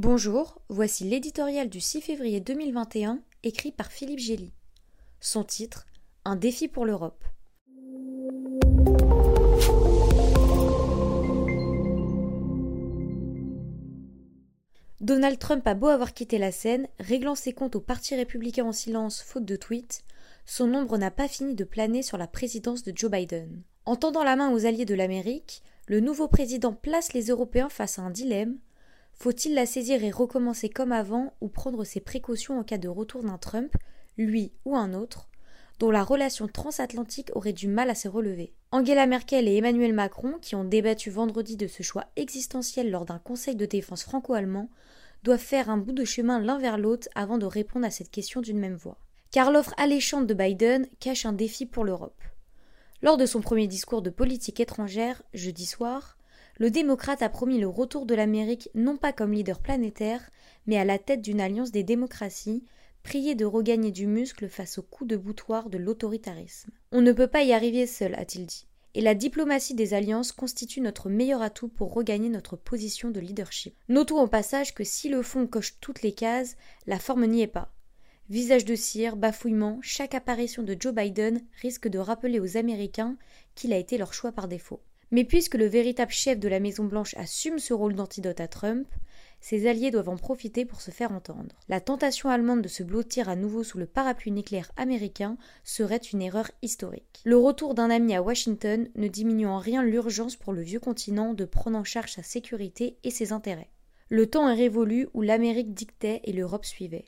Bonjour, voici l'éditorial du 6 février 2021, écrit par Philippe Gélie. Son titre, Un défi pour l'Europe. Donald Trump a beau avoir quitté la scène, réglant ses comptes au Parti Républicain en silence faute de tweets, son ombre n'a pas fini de planer sur la présidence de Joe Biden. En tendant la main aux alliés de l'Amérique, le nouveau président place les Européens face à un dilemme. Faut-il la saisir et recommencer comme avant ou prendre ses précautions en cas de retour d'un Trump, lui ou un autre, dont la relation transatlantique aurait du mal à se relever? Angela Merkel et Emmanuel Macron, qui ont débattu vendredi de ce choix existentiel lors d'un conseil de défense franco-allemand, doivent faire un bout de chemin l'un vers l'autre avant de répondre à cette question d'une même voix. Car l'offre alléchante de Biden cache un défi pour l'Europe. Lors de son premier discours de politique étrangère, jeudi soir, le démocrate a promis le retour de l'Amérique non pas comme leader planétaire, mais à la tête d'une alliance des démocraties, priée de regagner du muscle face aux coups de boutoir de l'autoritarisme. « On ne peut pas y arriver seul », a-t-il dit. Et la diplomatie des alliances constitue notre meilleur atout pour regagner notre position de leadership. Notons au passage que si le fond coche toutes les cases, la forme n'y est pas. Visage de cire, bafouillement, chaque apparition de Joe Biden risque de rappeler aux Américains qu'il a été leur choix par défaut. Mais puisque le véritable chef de la Maison Blanche assume ce rôle d'antidote à Trump, ses alliés doivent en profiter pour se faire entendre. La tentation allemande de se blottir à nouveau sous le parapluie nucléaire américain serait une erreur historique. Le retour d'un ami à Washington ne diminue en rien l'urgence pour le vieux continent de prendre en charge sa sécurité et ses intérêts. Le temps est révolu où l'Amérique dictait et l'Europe suivait.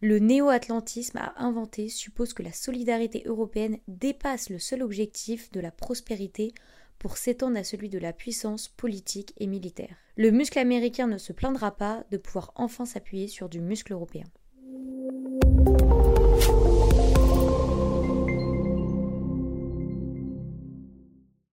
Le néo-atlantisme à inventer suppose que la solidarité européenne dépasse le seul objectif de la prospérité pour s'étendre à celui de la puissance politique et militaire. Le muscle américain ne se plaindra pas de pouvoir enfin s'appuyer sur du muscle européen.